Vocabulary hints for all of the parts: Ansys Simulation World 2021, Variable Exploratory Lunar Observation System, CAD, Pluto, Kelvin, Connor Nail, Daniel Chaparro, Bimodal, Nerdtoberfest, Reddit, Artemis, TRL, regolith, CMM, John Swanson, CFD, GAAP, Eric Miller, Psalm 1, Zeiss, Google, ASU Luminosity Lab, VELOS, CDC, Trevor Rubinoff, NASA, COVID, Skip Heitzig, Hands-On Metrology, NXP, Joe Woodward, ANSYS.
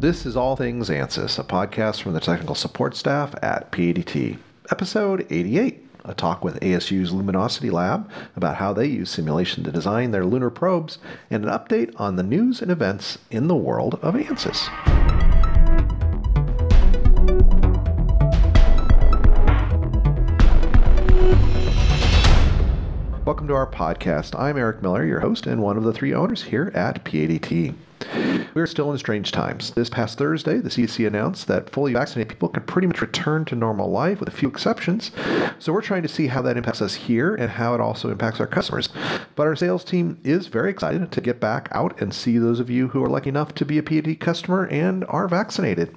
This is All Things ANSYS, a podcast from the technical support staff at PADT. Episode 88, a talk with ASU's Luminosity Lab about how they use simulation to design their lunar probes, and an update on the news and events in the world of ANSYS. Welcome to our podcast. I'm Eric Miller, your host and one of the three owners here at PADT. We're still in strange times. This past Thursday, the CDC announced that fully vaccinated people can pretty much return to normal life with a few exceptions. So we're trying to see how that impacts us here and how it also impacts our customers. But our sales team is very excited to get back out and see those of you who are lucky enough to be a PADT customer and are vaccinated.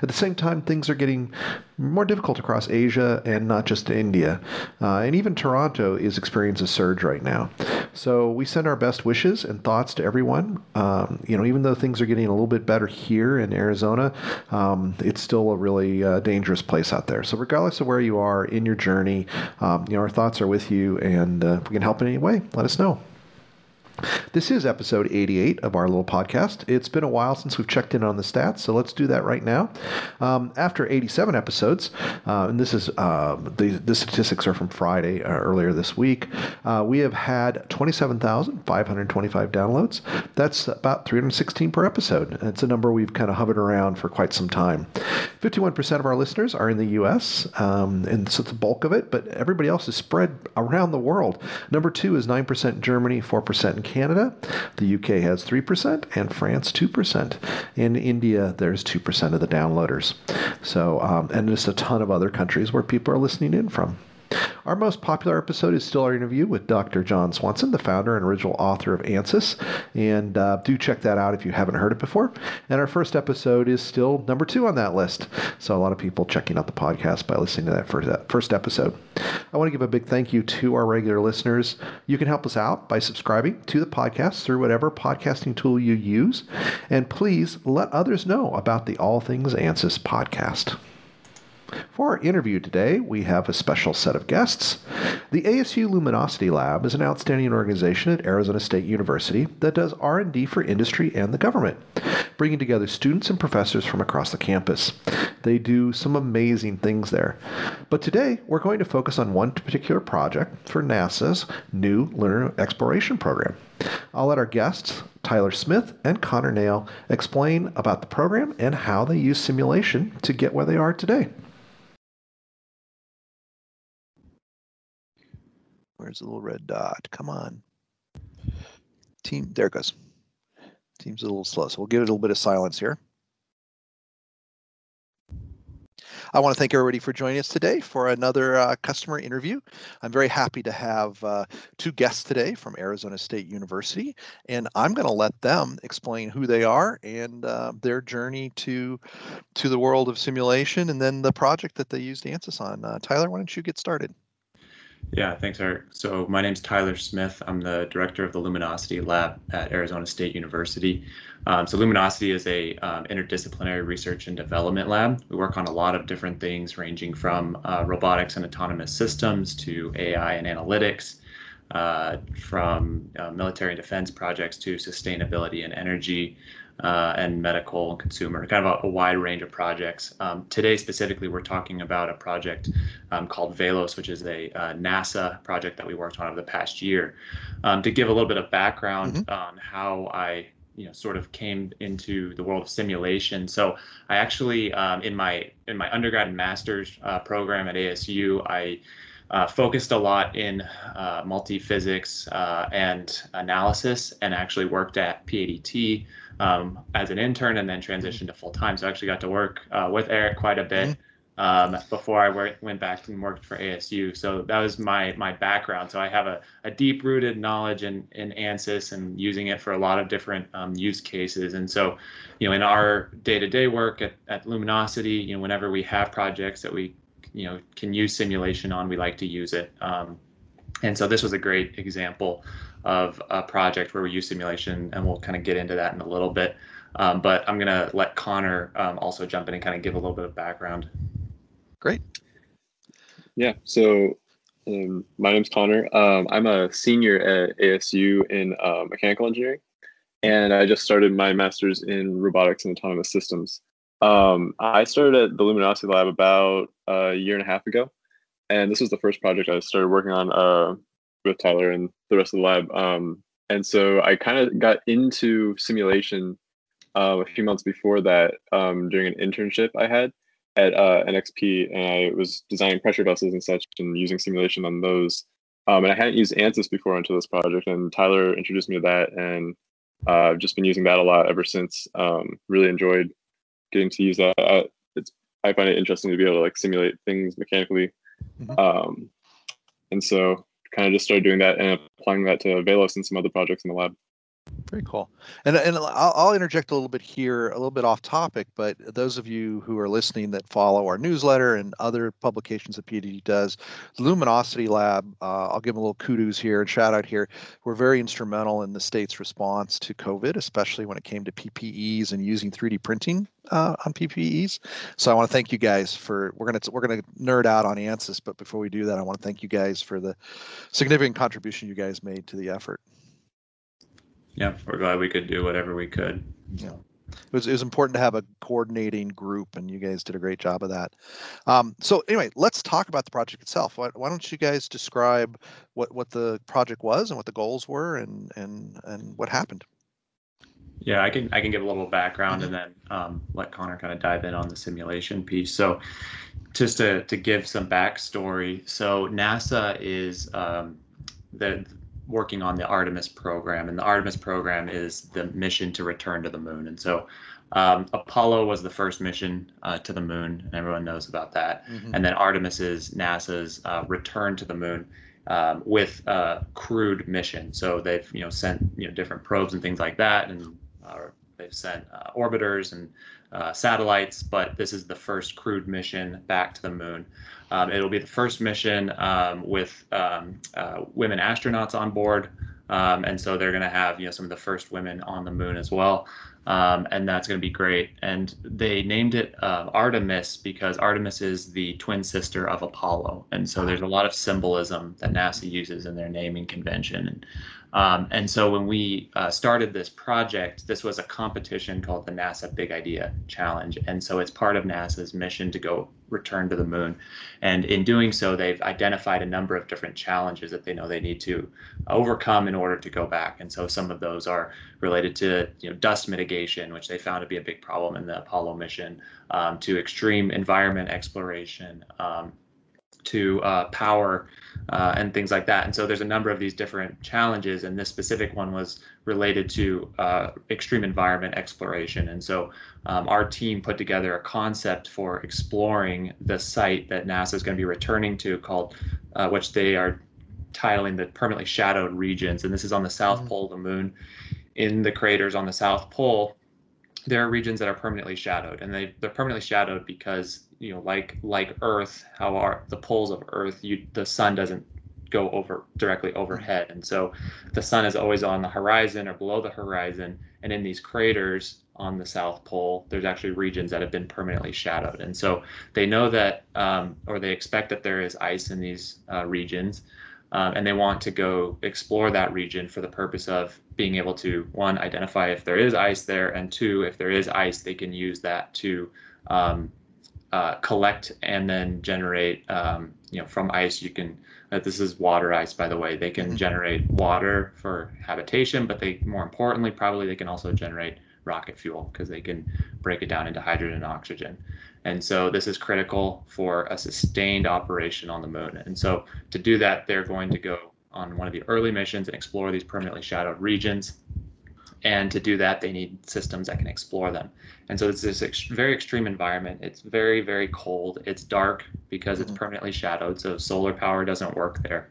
At the same time, things are getting more difficult across Asia and not just India. And even Toronto is experiencing a surge right now. So we send our best wishes and thoughts to everyone. Even though things are getting a little bit better here in Arizona, it's still a really dangerous place out there. So regardless of where you are in your journey, our thoughts are with you. And if we can help in any way, let us know. This is episode 88 of our little podcast. It's been a while since we've checked in on the stats, so let's do that right now. After 87 episodes, and this is the statistics are from Friday earlier this week, we have had 27,525 downloads. That's about 316 per episode. It's a number we've kind of hovered around for quite some time. 51% of our listeners are in the U.S., and so it's the bulk of it, but everybody else is spread around the world. Number two is 9% Germany, 4% in Canada. The UK has 3% and France 2%. In India, there's 2% of the downloaders. So, and just a ton of other countries where people are listening in from. Our most popular episode is still our interview with Dr. John Swanson, the founder and original author of ANSYS, and do check that out if you haven't heard it before. And our first episode is still number 2 on that list, so a lot of people checking out the podcast by listening to that first episode. I want to give a big thank you to our regular listeners. You can help us out by subscribing to the podcast through whatever podcasting tool you use, and please let others know about the All Things ANSYS podcast. For our interview today, we have a special set of guests. The ASU Luminosity Lab is an outstanding organization at Arizona State University that does R&D for industry and the government, bringing together students and professors from across the campus. They do some amazing things there. But today, we're going to focus on one particular project for NASA's new lunar exploration program. I'll let our guests, Tyler Smith and Connor Nail, explain about the program and how they use simulation to get where they are today. Where's the little red dot? Come on. Team, there it goes. Team's a little slow, so we'll give it a little bit of silence here. I want to thank everybody for joining us today for another customer interview. I'm very happy to have two guests today from Arizona State University, and I'm going to let them explain who they are and their journey to the world of simulation, and then the project that they used ANSYS on. Tyler, why don't you get started? Yeah, thanks, Eric. So my name's Tyler Smith. I'm the director of the Luminosity Lab at Arizona State University. So Luminosity is a interdisciplinary research and development lab. We work on a lot of different things, ranging from robotics and autonomous systems to AI and analytics, from military and defense projects to sustainability and energy, and medical and consumer, kind of a wide range of projects. Today, specifically, we're talking about a project called VELOS, which is a NASA project that we worked on over the past year. To give a little bit of background on how I sort of came into the world of simulation. So I actually, in my undergrad and master's program at ASU, I focused a lot in multi-physics and analysis, and actually worked at PADT as an intern and then transitioned to full-time. So I actually got to work with Eric quite a bit before I went back and worked for ASU. So that was my background. So I have a deep-rooted knowledge in ANSYS and using it for a lot of different use cases. And so, in our day-to-day work at Luminosity, whenever we have projects that we, can use simulation on, we like to use it. And so this was a great example of a project where we use simulation, and we'll kind of get into that in a little bit. But I'm going to let Connor also jump in and kind of give a little bit of background. Great. Yeah, so my name's Connor. I'm a senior at ASU in mechanical engineering, and I just started my master's in robotics and autonomous systems. I started at the Luminosity Lab about a year and a half ago, and this was the first project I started working on with Tyler and the rest of the lab. And so I kind of got into simulation a few months before that during an internship I had at NXP, and I was designing pressure vessels and such and using simulation on those. And I hadn't used Ansys before until this project, and Tyler introduced me to that, and I've just been using that a lot ever since. Really enjoyed getting to use that. I find it interesting to be able to like simulate things mechanically. Mm-hmm. And so kind of just started doing that and applying that to VELOS and some other projects in the lab. Very cool. And I'll interject a little bit here, a little bit off topic, but those of you who are listening that follow our newsletter and other publications that PADT does, the Luminosity Lab, I'll give them a little kudos here and shout out here. We're very instrumental in the state's response to COVID, especially when it came to PPEs and using 3D printing on PPEs. So I want to thank you guys for, we're gonna nerd out on ANSYS, but before we do that, I want to thank you guys for the significant contribution you guys made to the effort. Yeah, we're glad we could do whatever we could. Yeah, it was important to have a coordinating group, and you guys did a great job of that. So anyway, let's talk about the project itself. Why don't you guys describe what the project was and what the goals were and what happened? Yeah, I can give a little background and then let Connor kind of dive in on the simulation piece. So just to give some backstory, so NASA is working on the Artemis program, and the Artemis program is the mission to return to the moon. And so Apollo was the first mission to the moon, and everyone knows about that. Mm-hmm. And then Artemis is NASA's return to the moon with a crewed mission. So they've sent different probes and things like that, and they've sent orbiters and satellites, but this is the first crewed mission back to the moon. It'll be the first mission with women astronauts on board, and so they're going to have some of the first women on the moon as well, and that's going to be great. And they named it Artemis because Artemis is the twin sister of Apollo, and so there's a lot of symbolism that NASA uses in their naming convention. And so when we started this project, this was a competition called the NASA Big Idea Challenge. And so it's part of NASA's mission to go return to the moon. And in doing so, they've identified a number of different challenges that they know they need to overcome in order to go back. And so some of those are related to dust mitigation, which they found to be a big problem in the Apollo mission, to extreme environment exploration, to power and things like that. And so there's a number of these different challenges, and this specific one was related to extreme environment exploration. And so our team put together a concept for exploring the site that NASA is going to be returning to, called which they are titling the permanently shadowed regions. And this is on the south pole of the moon. In the craters on the south pole, there are regions that are permanently shadowed, and they're permanently shadowed because like Earth, how are the poles of Earth, the sun doesn't go directly overhead, and so the sun is always on the horizon or below the horizon. And in these craters on the South Pole, there's actually regions that have been permanently shadowed, and so they know that or they expect that there is ice in these regions, and they want to go explore that region for the purpose of being able to, one, identify if there is ice there, and two, if there is ice, they can use that to collect and then generate, from ice you can, this is water ice, by the way, they can generate water for habitation, but they, more importantly, probably they can also generate rocket fuel because they can break it down into hydrogen and oxygen. And so this is critical for a sustained operation on the moon. And so to do that, they're going to go on one of the early missions and explore these permanently shadowed regions. And to do that, they need systems that can explore them. And so it's this very extreme environment. It's very, very cold. It's dark because it's permanently shadowed, so solar power doesn't work there.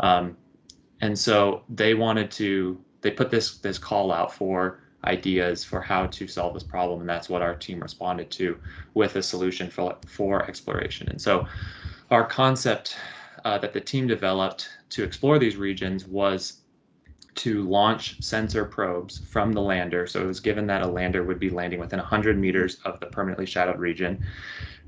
And so they wanted to, they put this call out for ideas for how to solve this problem, and that's what our team responded to with a solution for exploration. And so our concept that the team developed to explore these regions was to launch sensor probes from the lander. So it was given that a lander would be landing within 100 meters of the permanently shadowed region.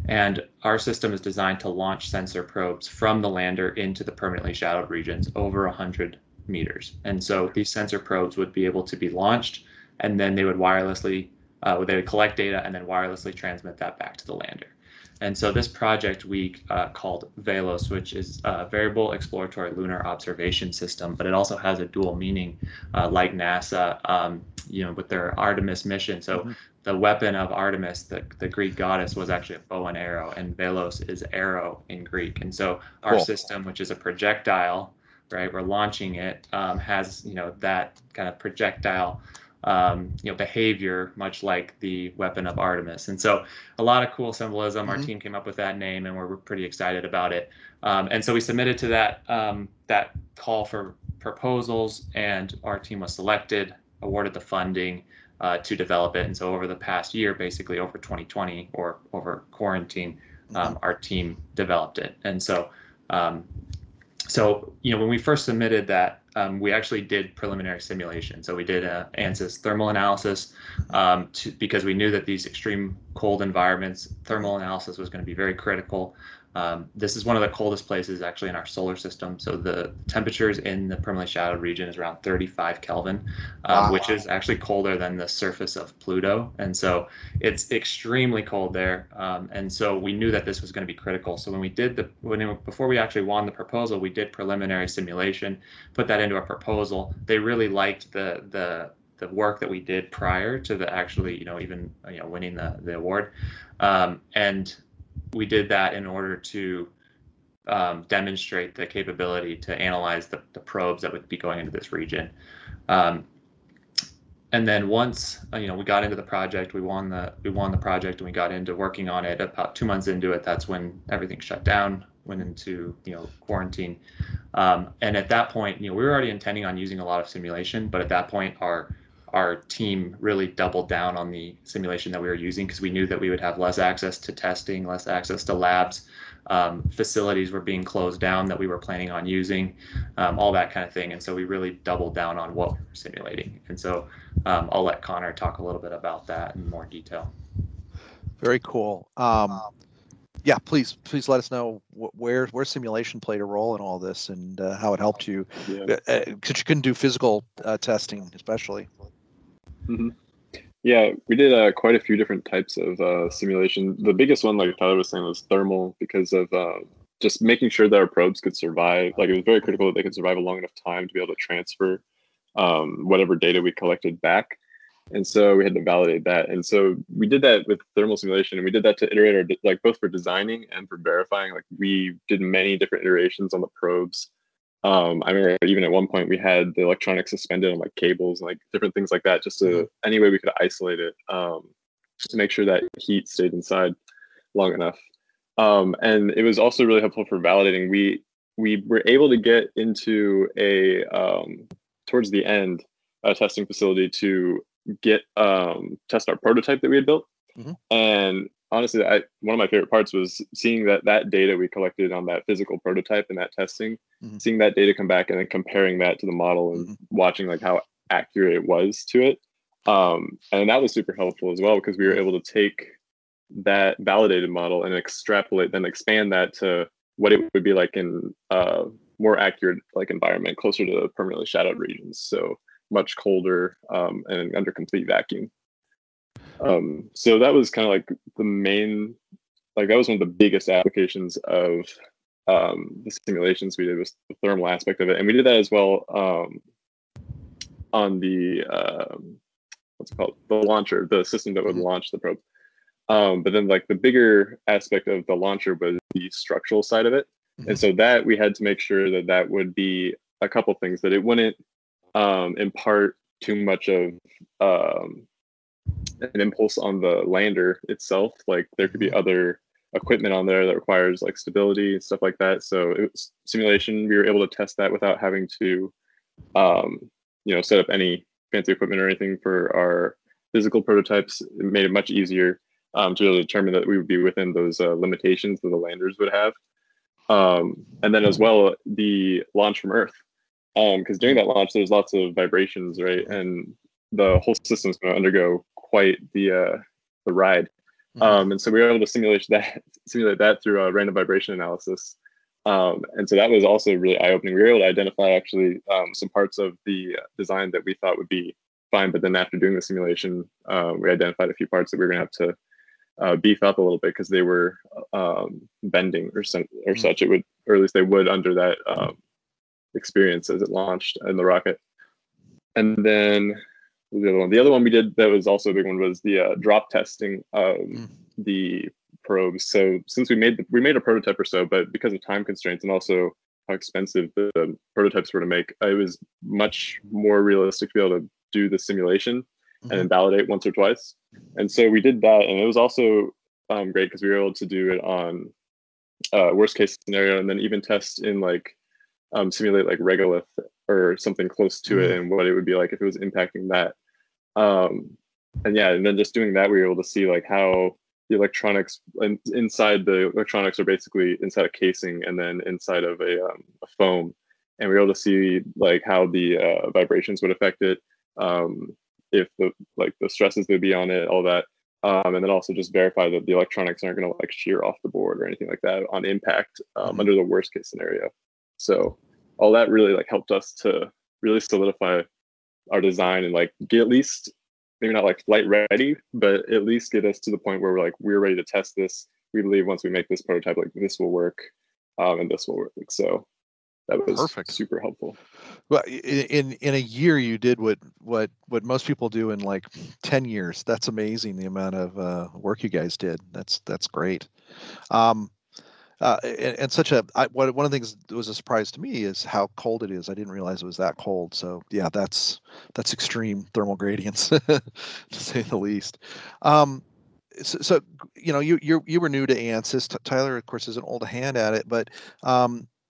And our system is designed to launch sensor probes from the lander into the permanently shadowed regions over 100 meters. And so these sensor probes would be able to be launched and then they would wirelessly, they would collect data and then wirelessly transmit that back to the lander. And so this project we called VELOS, which is a Variable Exploratory Lunar Observation System, but it also has a dual meaning, like NASA, with their Artemis mission. So the weapon of Artemis, the Greek goddess, was actually a bow and arrow, and VELOS is arrow in Greek. And so our system, which is a projectile, right, we're launching it, has, that kind of projectile behavior, much like the weapon of Artemis. And so a lot of cool symbolism. Our team came up with that name and we're pretty excited about it. And so we submitted to that, that call for proposals, and our team was selected, awarded the funding to develop it. And so over the past year, basically over 2020 or over quarantine, our team developed it. And so, when we first submitted that, we actually did preliminary simulation. So we did an ANSYS thermal analysis because we knew that these extreme cold environments, thermal analysis was going to be very critical. This is one of the coldest places actually in our solar system. So the temperatures in the permanently shadowed region is around 35 Kelvin, which is actually colder than the surface of Pluto. And so it's extremely cold there. And so we knew that this was going to be critical. So when we did before we actually won the proposal, we did preliminary simulation, put that into a proposal. They really liked the work that we did prior to the actually, winning the award. And we did that in order to demonstrate the capability to analyze the probes that would be going into this region. And then once we got into the project, we won the project, and we got into working on it. About 2 months into it, that's when everything shut down, went into quarantine. And at that point, we were already intending on using a lot of simulation, but at that point, our team really doubled down on the simulation that we were using because we knew that we would have less access to testing, less access to labs. Facilities were being closed down that we were planning on using, all that kind of thing. And so we really doubled down on what we were simulating. And so I'll let Connor talk a little bit about that in more detail. Very cool. Yeah, please let us know where simulation played a role in all this and how it helped you, because you couldn't do physical testing, especially. Mm-hmm. Yeah, we did quite a few different types of simulation. The biggest one, like Tyler was saying, was thermal, because of just making sure that our probes could survive. Like, it was very critical that they could survive a long enough time to be able to transfer whatever data we collected back. And so we had to validate that. And so we did that with thermal simulation, and we did that to iterate our, both for designing and for verifying. Like, we did many different iterations on the probes. I remember even at one point we had the electronics suspended on like cables and like different things like that, just to any way we could isolate it, to make sure that heat stayed inside long enough. And it was also really helpful for validating. We were able to get into a, towards the end, a testing facility to get test our prototype that we had built. And honestly, one of my favorite parts was seeing that data we collected on that physical prototype and that testing, seeing that data come back and then comparing that to the model and watching like how accurate it was to it. And that was super helpful as well, because we were able to take that validated model and extrapolate, then expand that to what it would be like in more accurate like environment, closer to the permanently shadowed regions. So much colder, and under complete vacuum. So that was kind of like the main, like that was one of the biggest applications of the simulations we did, was the thermal aspect of it. And we did that as well on the, what's it called? The launcher, the system that would launch the probe. But then like the bigger aspect of the launcher was the structural side of it. And so that we had to make sure that would be a couple things, that it wouldn't impart too much of an impulse on the lander itself. Like, there could be other equipment on there that requires like stability and stuff like that. So it was simulation. We were able to test that without having to, set up any fancy equipment or anything for our physical prototypes. It made it much easier to be able to determine that we would be within those limitations that the landers would have. And then as well, the launch from Earth. Because during that launch, there's lots of vibrations, right? And the whole system's going to undergo quite the ride. And so we were able to simulate that through a random vibration analysis. And so that was also really eye-opening. We were able to identify actually some parts of the design that we thought would be fine. But then after doing the simulation, we identified a few parts that we were going to have to beef up a little bit because they were bending or such. It would, or at least they would under that experience as it launched in the rocket. And then the other one, we did that was also a big one was the drop testing of the probes. So since we made a prototype or so, but because of time constraints and also how expensive the prototypes were to make, it was much more realistic to be able to do the simulation and validate once or twice. And so we did that, and it was also great because we were able to do it on worst case scenario, and then even test in like simulate like regolith or something close to it, and what it would be like if it was impacting that. And yeah, and then just doing that, we were able to see like how the electronics inside the electronics are basically inside a casing and then inside of a foam, and we were able to see like how the vibrations would affect it, if the like the stresses would be on it, all that, and then also just verify that the electronics aren't going to like shear off the board or anything like that on impact under the worst case scenario. So all that really like helped us to really solidify our design and like get at least maybe not like flight ready, but at least get us to the point where we're like, we're ready to test this. We believe once we make this prototype, like this will work, and this will work. So that was perfect. Super helpful. Well, in a year, you did what most people do in like 10 years. That's amazing. The amount of work you guys did. That's great. And such a, one of the things that was a surprise to me is how cold it is. I didn't realize it was that cold. So yeah, that's extreme thermal gradients, to say the least. So you know, you were new to ANSYS. Tyler, of course, is an old hand at it. But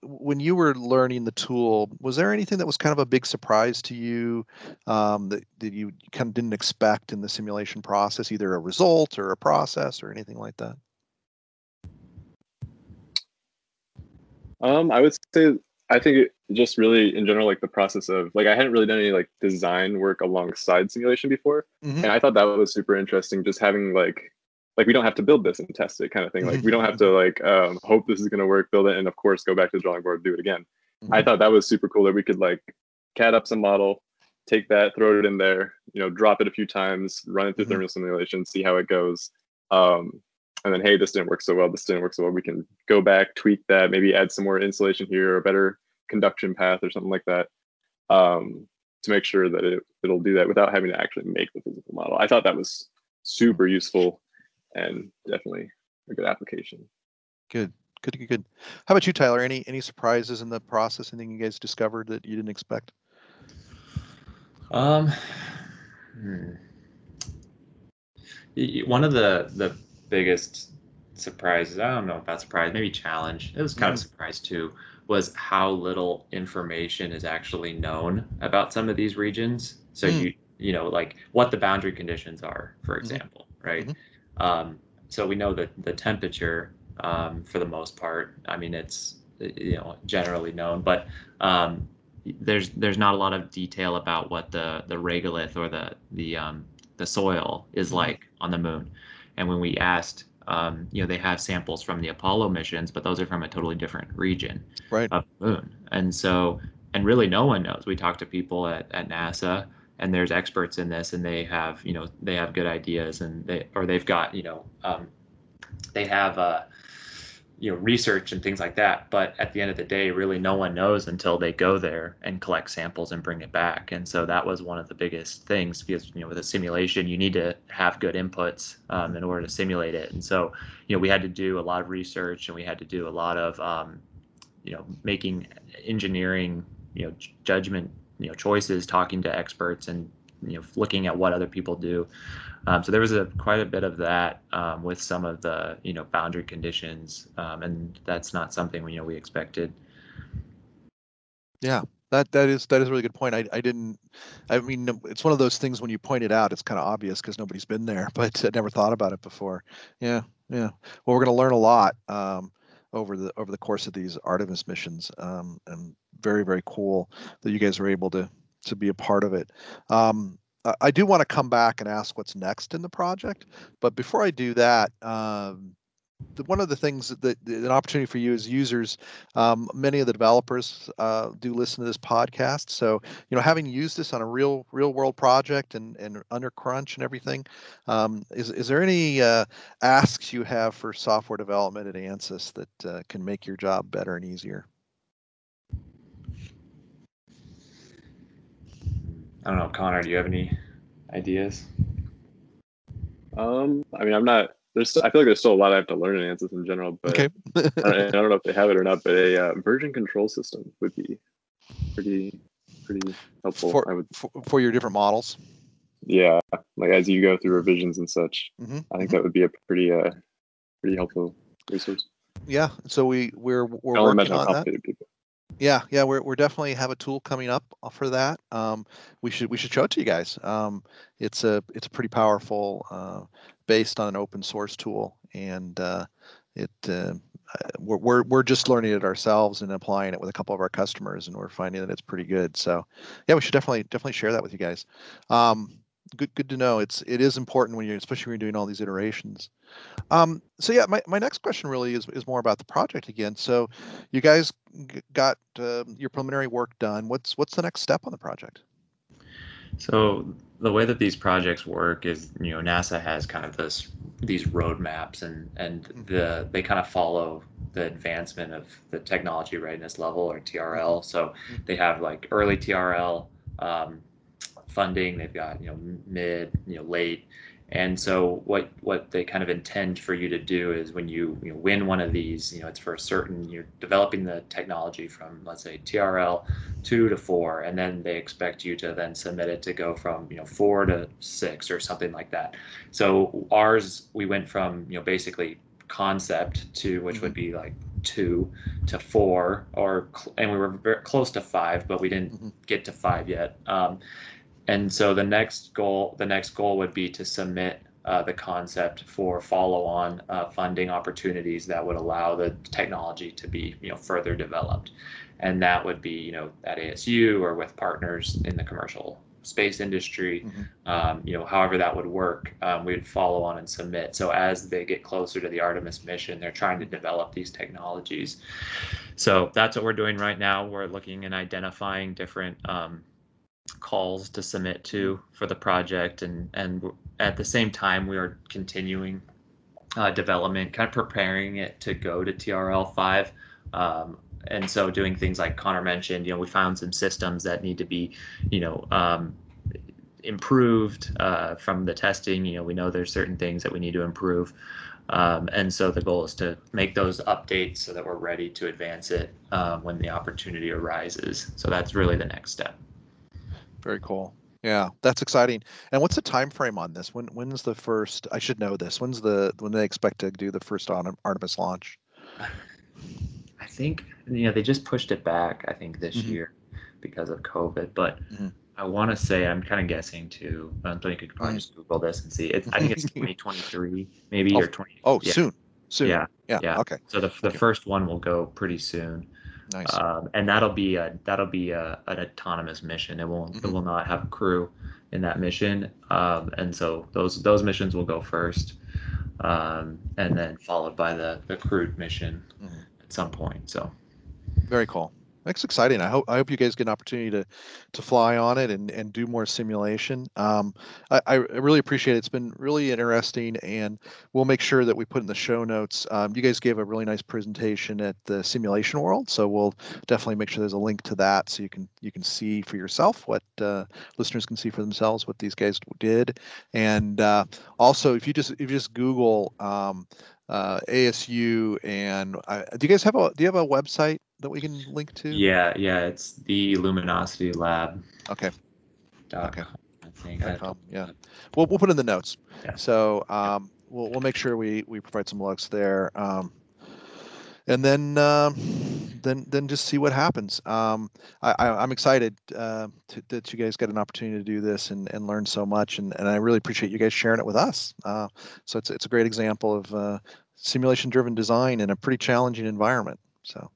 when you were learning the tool, was there anything that was kind of a big surprise to you that you kind of didn't expect in the simulation process, either a result or a process or anything like that? I would say, I think just really in general, like the process of, like, I hadn't really done any like design work alongside simulation before. And I thought that was super interesting, just having like we don't have to build this and test it kind of thing. Like we don't have to like hope this is going to work, build it, and of course go back to the drawing board, do it again. I thought that was super cool that we could like CAD up some model, take that, throw it in there, you know, drop it a few times, run it through thermal simulation, see how it goes. And then, hey, this didn't work so well. This didn't work so well. We can go back, tweak that, maybe add some more insulation here, or a better conduction path, or something like that, to make sure that it'll do that without having to actually make the physical model. I thought that was super useful, and definitely a good application. Good. How about you, Tyler? Any surprises in the process? Anything you guys discovered that you didn't expect? One of the biggest surprise, I don't know about surprise, maybe challenge, it was kind of a surprise too, was how little information is actually known about some of these regions. So you know, like what the boundary conditions are, for example, right? So we know that the temperature, for the most part, I mean, it's, you know, generally known, but there's not a lot of detail about what the regolith or the soil is like on the moon. And when we asked, you know, they have samples from the Apollo missions, but those are from a totally different region of the moon. And so, and really no one knows. We talked to people at NASA, and there's experts in this, and they have, you know, they have good ideas, and they've got, you know, they have, you know, research and things like that. But at the end of the day, really no one knows until they go there and collect samples and bring it back. And so that was one of the biggest things, because, you know, with a simulation, you need to have good inputs in order to simulate it. And so, you know, we had to do a lot of research, and we had to do a lot of, you know, making engineering, you know, judgment, you know, choices, talking to experts, and, you know, looking at what other people do. So there was quite a bit of that with some of the, you know, boundary conditions, and that's not something, you know, we expected. Yeah, that is a really good point. I mean, it's one of those things when you point it out, it's kind of obvious because nobody's been there, but I never thought about it before. Yeah. Well, we're going to learn a lot over the course of these Artemis missions, and very, very cool that you guys were able to be a part of it. I do want to come back and ask what's next in the project, but before I do that, one of the things that an opportunity for you as users, many of the developers do listen to this podcast. So, you know, having used this on a real world project and under crunch and everything, is there any asks you have for software development at ANSYS that can make your job better and easier? I don't know, Connor, do you have any ideas? I mean, I'm not. I feel like there's still a lot I have to learn in ANSYS in general, but okay. I don't know if they have it or not, but a version control system would be pretty helpful for your different models. Yeah, like as you go through revisions and such, I think that would be a pretty helpful resource. Yeah, so we're working on that. People. Yeah, we're definitely have a tool coming up for that. We should show it to you guys. It's pretty powerful, based on an open source tool, and we're just learning it ourselves and applying it with a couple of our customers, and we're finding that it's pretty good. So, yeah, we should definitely share that with you guys. Good to know. It is important when you're, especially when you're doing all these iterations. So yeah, my next question really is more about the project again. So you guys got your preliminary work done. What's the next step on the project? So the way that these projects work is, you know, NASA has kind of these roadmaps, and they kind of follow the advancement of the technology readiness level, or TRL. So they have like early TRL funding. They've got, you know, mid, you know, late. And so what they kind of intend for you to do is when you win one of these, you know, it's for a certain, you're developing the technology from, let's say, TRL 2 to 4, and then they expect you to then submit it to go from, you know, 4 to 6 or something like that. So ours, we went from, you know, basically concept to, which would be like 2 to 4, or, and we were very close to 5, but we didn't get to 5 yet. And so the next goal would be to submit the concept for follow-on funding opportunities that would allow the technology to be, you know, further developed. And that would be, you know, at ASU or with partners in the commercial space industry, you know, however that would work, we'd follow on and submit. So as they get closer to the Artemis mission, they're trying to develop these technologies. So that's what we're doing right now. We're looking and identifying different calls to submit to for the project, and at the same time we are continuing development, kind of preparing it to go to TRL 5, and so doing things like Connor mentioned. You know, we found some systems that need to be, you know, improved from the testing. You know, we know there's certain things that we need to improve, and so the goal is to make those updates so that we're ready to advance it when the opportunity arises. So that's really the next step. Very cool. Yeah, that's exciting. And what's the time frame on this? When's the first? I should know this. When they expect to do the first Artemis launch? I think, you know, they just pushed it back, I think, this year because of COVID. But I want to say, I'm kind of guessing too. So you could probably just Google this and see. I think it's 2023, maybe, or 20. Oh, yeah. Soon. Yeah. Okay. So the first one will go pretty soon. Nice. And that'll be an autonomous mission. It will not have crew in that mission, and so those missions will go first, and then followed by the crewed mission at some point. So, very cool. That's exciting. I hope you guys get an opportunity to fly on it and do more simulation. I really appreciate it. It's been really interesting, and we'll make sure that we put in the show notes. You guys gave a really nice presentation at the Simulation World, so we'll definitely make sure there's a link to that, so you can see for yourself what listeners can see for themselves what these guys did. And also, if you just Google ASU, and do you have a website that we can link to? Yeah, it's the Luminosity Lab. Okay. I think yeah. We'll put in the notes. Yeah. So we'll make sure we provide some links there, and then just see what happens. I'm excited that you guys get an opportunity to do this and learn so much, and I really appreciate you guys sharing it with us. So it's a great example of simulation-driven design in a pretty challenging environment. So.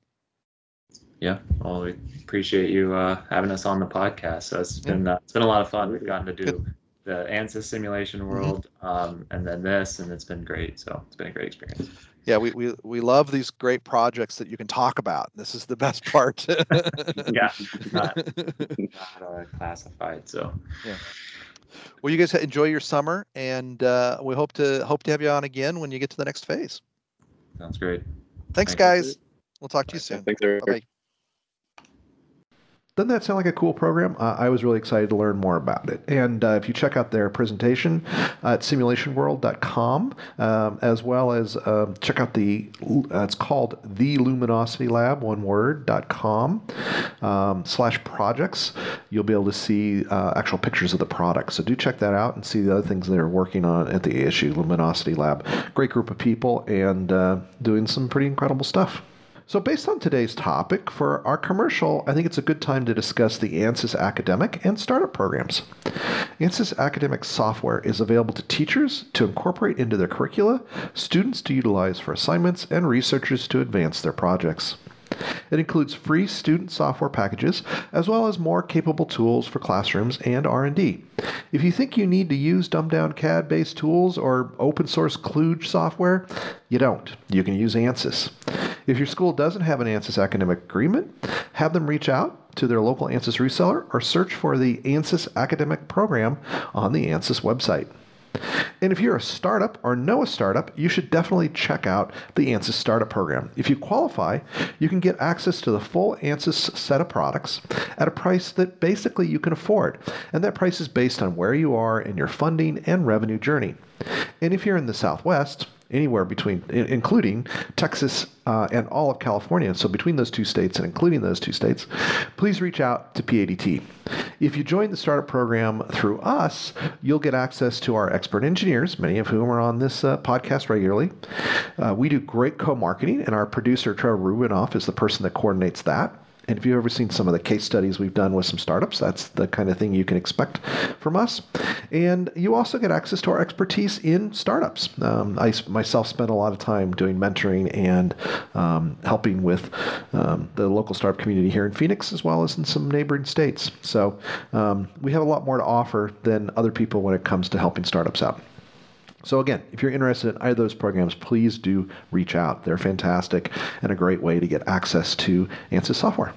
Yeah, well, we appreciate you having us on the podcast. So it's been a lot of fun. We've gotten to do the ANSYS Simulation World, and then this, and it's been great. So it's been a great experience. Yeah, we love these great projects that you can talk about. This is the best part. Yeah, not classified. So yeah. Well, you guys enjoy your summer, and we hope to have you on again when you get to the next phase. Sounds great. Thanks guys. We'll talk to you soon. Thanks, Eric. Bye-bye. Doesn't that sound like a cool program? I was really excited to learn more about it. And if you check out their presentation at simulationworld.com, as well as check out the, it's called The Luminosity Lab, one word, .com, /projects. You'll be able to see actual pictures of the product. So do check that out and see the other things they're working on at the ASU Luminosity Lab. Great group of people, and doing some pretty incredible stuff. So based on today's topic, for our commercial, I think it's a good time to discuss the ANSYS academic and startup programs. ANSYS academic software is available to teachers to incorporate into their curricula, students to utilize for assignments, and researchers to advance their projects. It includes free student software packages, as well as more capable tools for classrooms and R&D. If you think you need to use dumbed-down CAD-based tools or open-source kludge software, you don't. You can use ANSYS. If your school doesn't have an ANSYS academic agreement, have them reach out to their local ANSYS reseller or search for the ANSYS academic program on the ANSYS website. And if you're a startup or know a startup, you should definitely check out the ANSYS startup program. If you qualify, you can get access to the full ANSYS set of products at a price that basically you can afford. And that price is based on where you are in your funding and revenue journey. And if you're in the Southwest, anywhere between, including Texas and all of California, so between those two states and including those two states, please reach out to PADT. If you join the startup program through us, you'll get access to our expert engineers, many of whom are on this podcast regularly. We do great co-marketing, and our producer, Trevor Rubinoff, is the person that coordinates that. And if you've ever seen some of the case studies we've done with some startups, that's the kind of thing you can expect from us. And you also get access to our expertise in startups. I myself spent a lot of time doing mentoring and helping with the local startup community here in Phoenix, as well as in some neighboring states. So we have a lot more to offer than other people when it comes to helping startups out. So again, if you're interested in either of those programs, please do reach out. They're fantastic and a great way to get access to ANSYS software.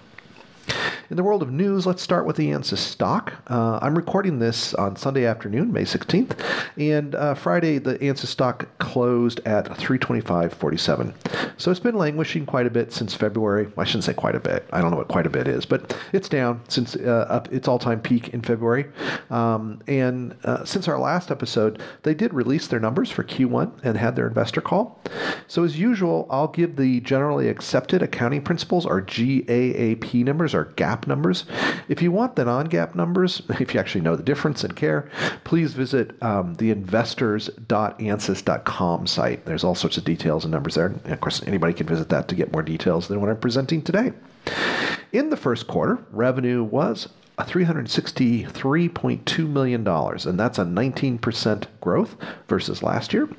In the world of news, let's start with the ANSYS stock. I'm recording this on Sunday afternoon, May 16th, and Friday the ANSYS stock closed at $325.47. So it's been languishing quite a bit since February. Well, I shouldn't say quite a bit. I don't know what quite a bit is, but it's down since up its all-time peak in February. And since our last episode, they did release their numbers for Q1 and had their investor call. So as usual, I'll give the generally accepted accounting principles, or GAAP numbers, or GAAP numbers. If you want the non-GAAP numbers, if you actually know the difference and care, please visit the investors.ansys.com site. There's all sorts of details and numbers there. And of course, anybody can visit that to get more details than what I'm presenting today. In the first quarter, revenue was $363.2 million, and that's a 19% growth versus last year.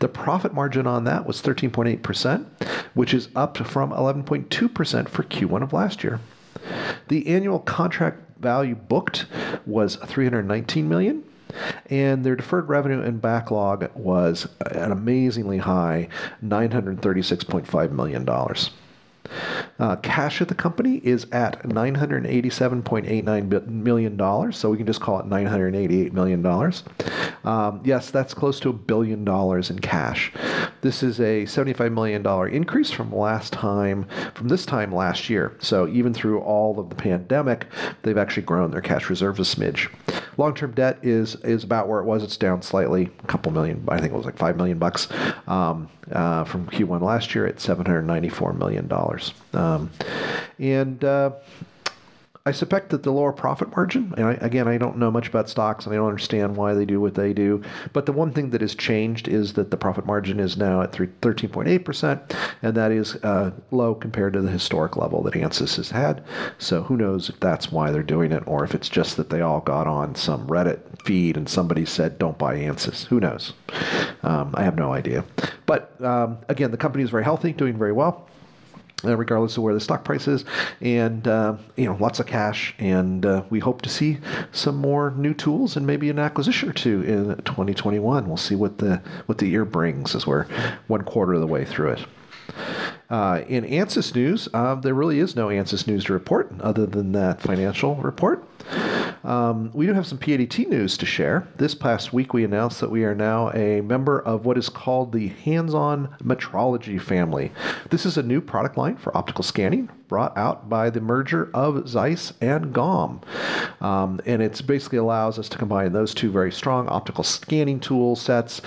The profit margin on that was 13.8%, which is up from 11.2% for Q1 of last year. The annual contract value booked was $319 million, and their deferred revenue and backlog was an amazingly high $936.5 million. Cash at the company is at $987.89 million, so we can just call it $988 million. Yes, that's close to $1 billion in cash. This is a $75 million increase from this time last year. So even through all of the pandemic, they've actually grown their cash reserves a smidge. Long-term debt is about where it was. It's down slightly, a couple million. I think it was like $5 million from Q1 last year at $794 million. I suspect that the lower profit margin, and I don't know much about stocks, and I don't understand why they do what they do, but the one thing that has changed is that the profit margin is now at 13.8%, and that is low compared to the historic level that ANSYS has had. So who knows if that's why they're doing it, or if it's just that they all got on some Reddit feed and somebody said, don't buy ANSYS. Who knows? I have no idea. But again, the company is very healthy, doing very well. regardless of where the stock price is, and lots of cash, and we hope to see some more new tools and maybe an acquisition or two in 2021. We'll see what the year brings as we're 1/4 of the way through it. In ANSYS news, there really is no ANSYS news to report other than that financial report. We do have some PADT news to share. This past week, we announced that we are now a member of what is called the Hands-On Metrology family. This is a new product line for optical scanning brought out by the merger of Zeiss and GOM. And it basically allows us to combine those two very strong optical scanning tool sets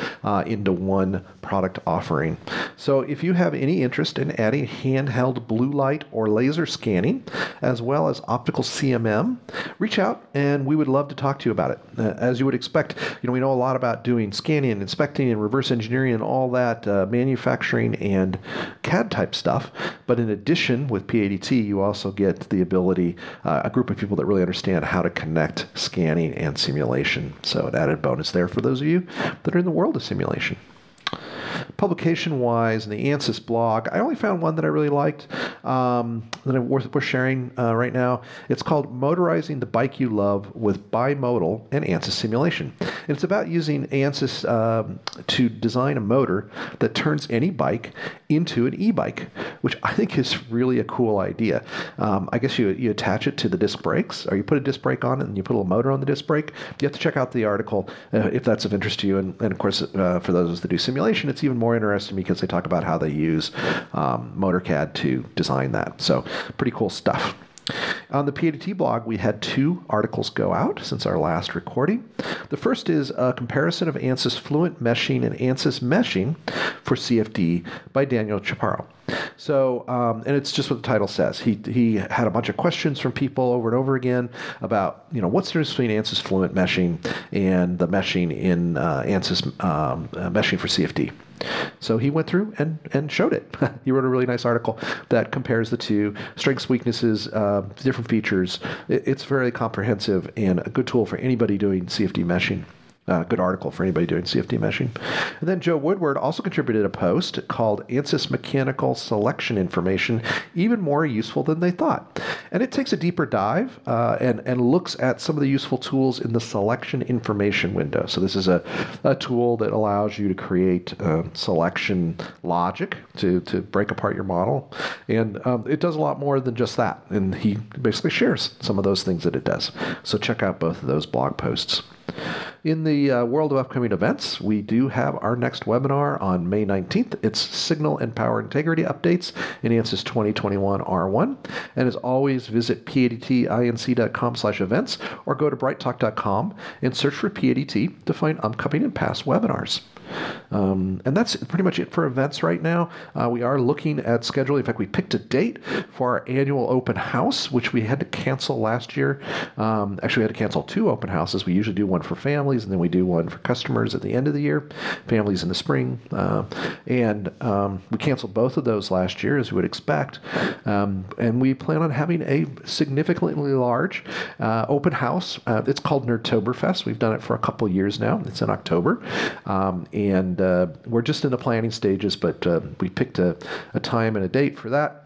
into one product offering. So if you have any interest in adding handheld blue light or laser scanning, as well as optical CMM, reach out and we would love to talk to you about it. As you would expect, we know a lot about doing scanning and inspecting and reverse engineering and all that manufacturing and CAD type stuff. But in addition, with PADT, you also get the ability, a group of people that really understand how to connect scanning and simulation. So an added bonus there for those of you that are in the world of simulation. Publication-wise, in the ANSYS blog, I only found one that I really liked that I'm worth sharing right now. It's called Motorizing the Bike You Love with Bimodal and ANSYS Simulation. And it's about using ANSYS to design a motor that turns any bike into an e-bike, which I think is really a cool idea. I guess you attach it to the disc brakes, or you put a disc brake on it and you put a little motor on the disc brake. You have to check out the article if that's of interest to you. And of course, for those that do simulation, it's even more interesting because they talk about how they use MotorCAD to design that. So pretty cool stuff. On the PADT blog, we had 2 articles go out since our last recording. The first is a comparison of ANSYS Fluent Meshing and ANSYS Meshing for CFD by Daniel Chaparro. So, and it's just what the title says. He had a bunch of questions from people over and over again about, what's the difference between ANSYS Fluent Meshing and the meshing in ANSYS Meshing for CFD. So he went through and showed it. He wrote a really nice article that compares the two, strengths, weaknesses, different features. It's very comprehensive and a good tool for anybody doing CFD meshing. Good article for anybody doing CFD meshing. And then Joe Woodward also contributed a post called ANSYS Mechanical Selection Information, Even More Useful Than They Thought. And it takes a deeper dive and looks at some of the useful tools in the selection information window. So this is a tool that allows you to create selection logic to break apart your model. And it does a lot more than just that. And he basically shares some of those things that it does. So check out both of those blog posts. In the world of upcoming events, we do have our next webinar on May 19th. It's Signal and Power Integrity Updates in ANSYS 2021 R1. And as always, visit padtinc.com/events or go to brighttalk.com and search for PADT to find upcoming and past webinars. And that's pretty much it for events right now. We are looking at scheduling. In fact, we picked a date for our annual open house, which we had to cancel last year. Actually, we had to cancel 2 open houses. We usually do one for families, and then we do one for customers at the end of the year, families in the spring. And we canceled both of those last year, as you would expect. And we plan on having a significantly large open house. It's called Nerdtoberfest. We've done it for a couple years now. It's in October. And we're just in the planning stages, but we picked a time and a date for that.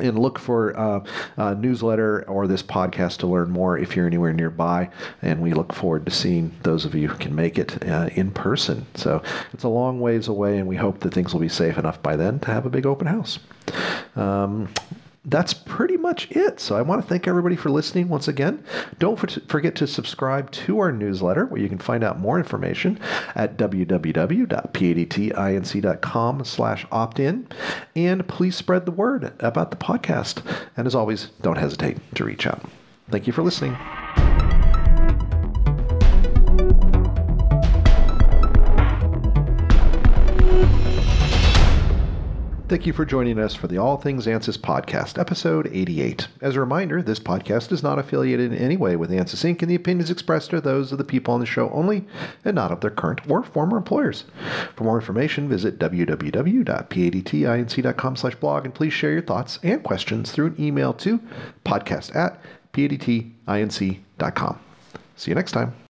And look for a newsletter or this podcast to learn more if you're anywhere nearby. And we look forward to seeing those of you who can make it in person. So it's a long ways away, and we hope that things will be safe enough by then to have a big open house. That's pretty much it. So I want to thank everybody for listening once again. Don't forget to subscribe to our newsletter, where you can find out more information at www.padtinc.com/opt-in. And please spread the word about the podcast. And as always, don't hesitate to reach out. Thank you for listening. Thank you for joining us for the All Things ANSYS podcast, episode 88. As a reminder, this podcast is not affiliated in any way with ANSYS Inc., and the opinions expressed are those of the people on the show only, and not of their current or former employers. For more information, visit www.padtinc.com/blog, and please share your thoughts and questions through an email to podcast@padtinc.com. See you next time.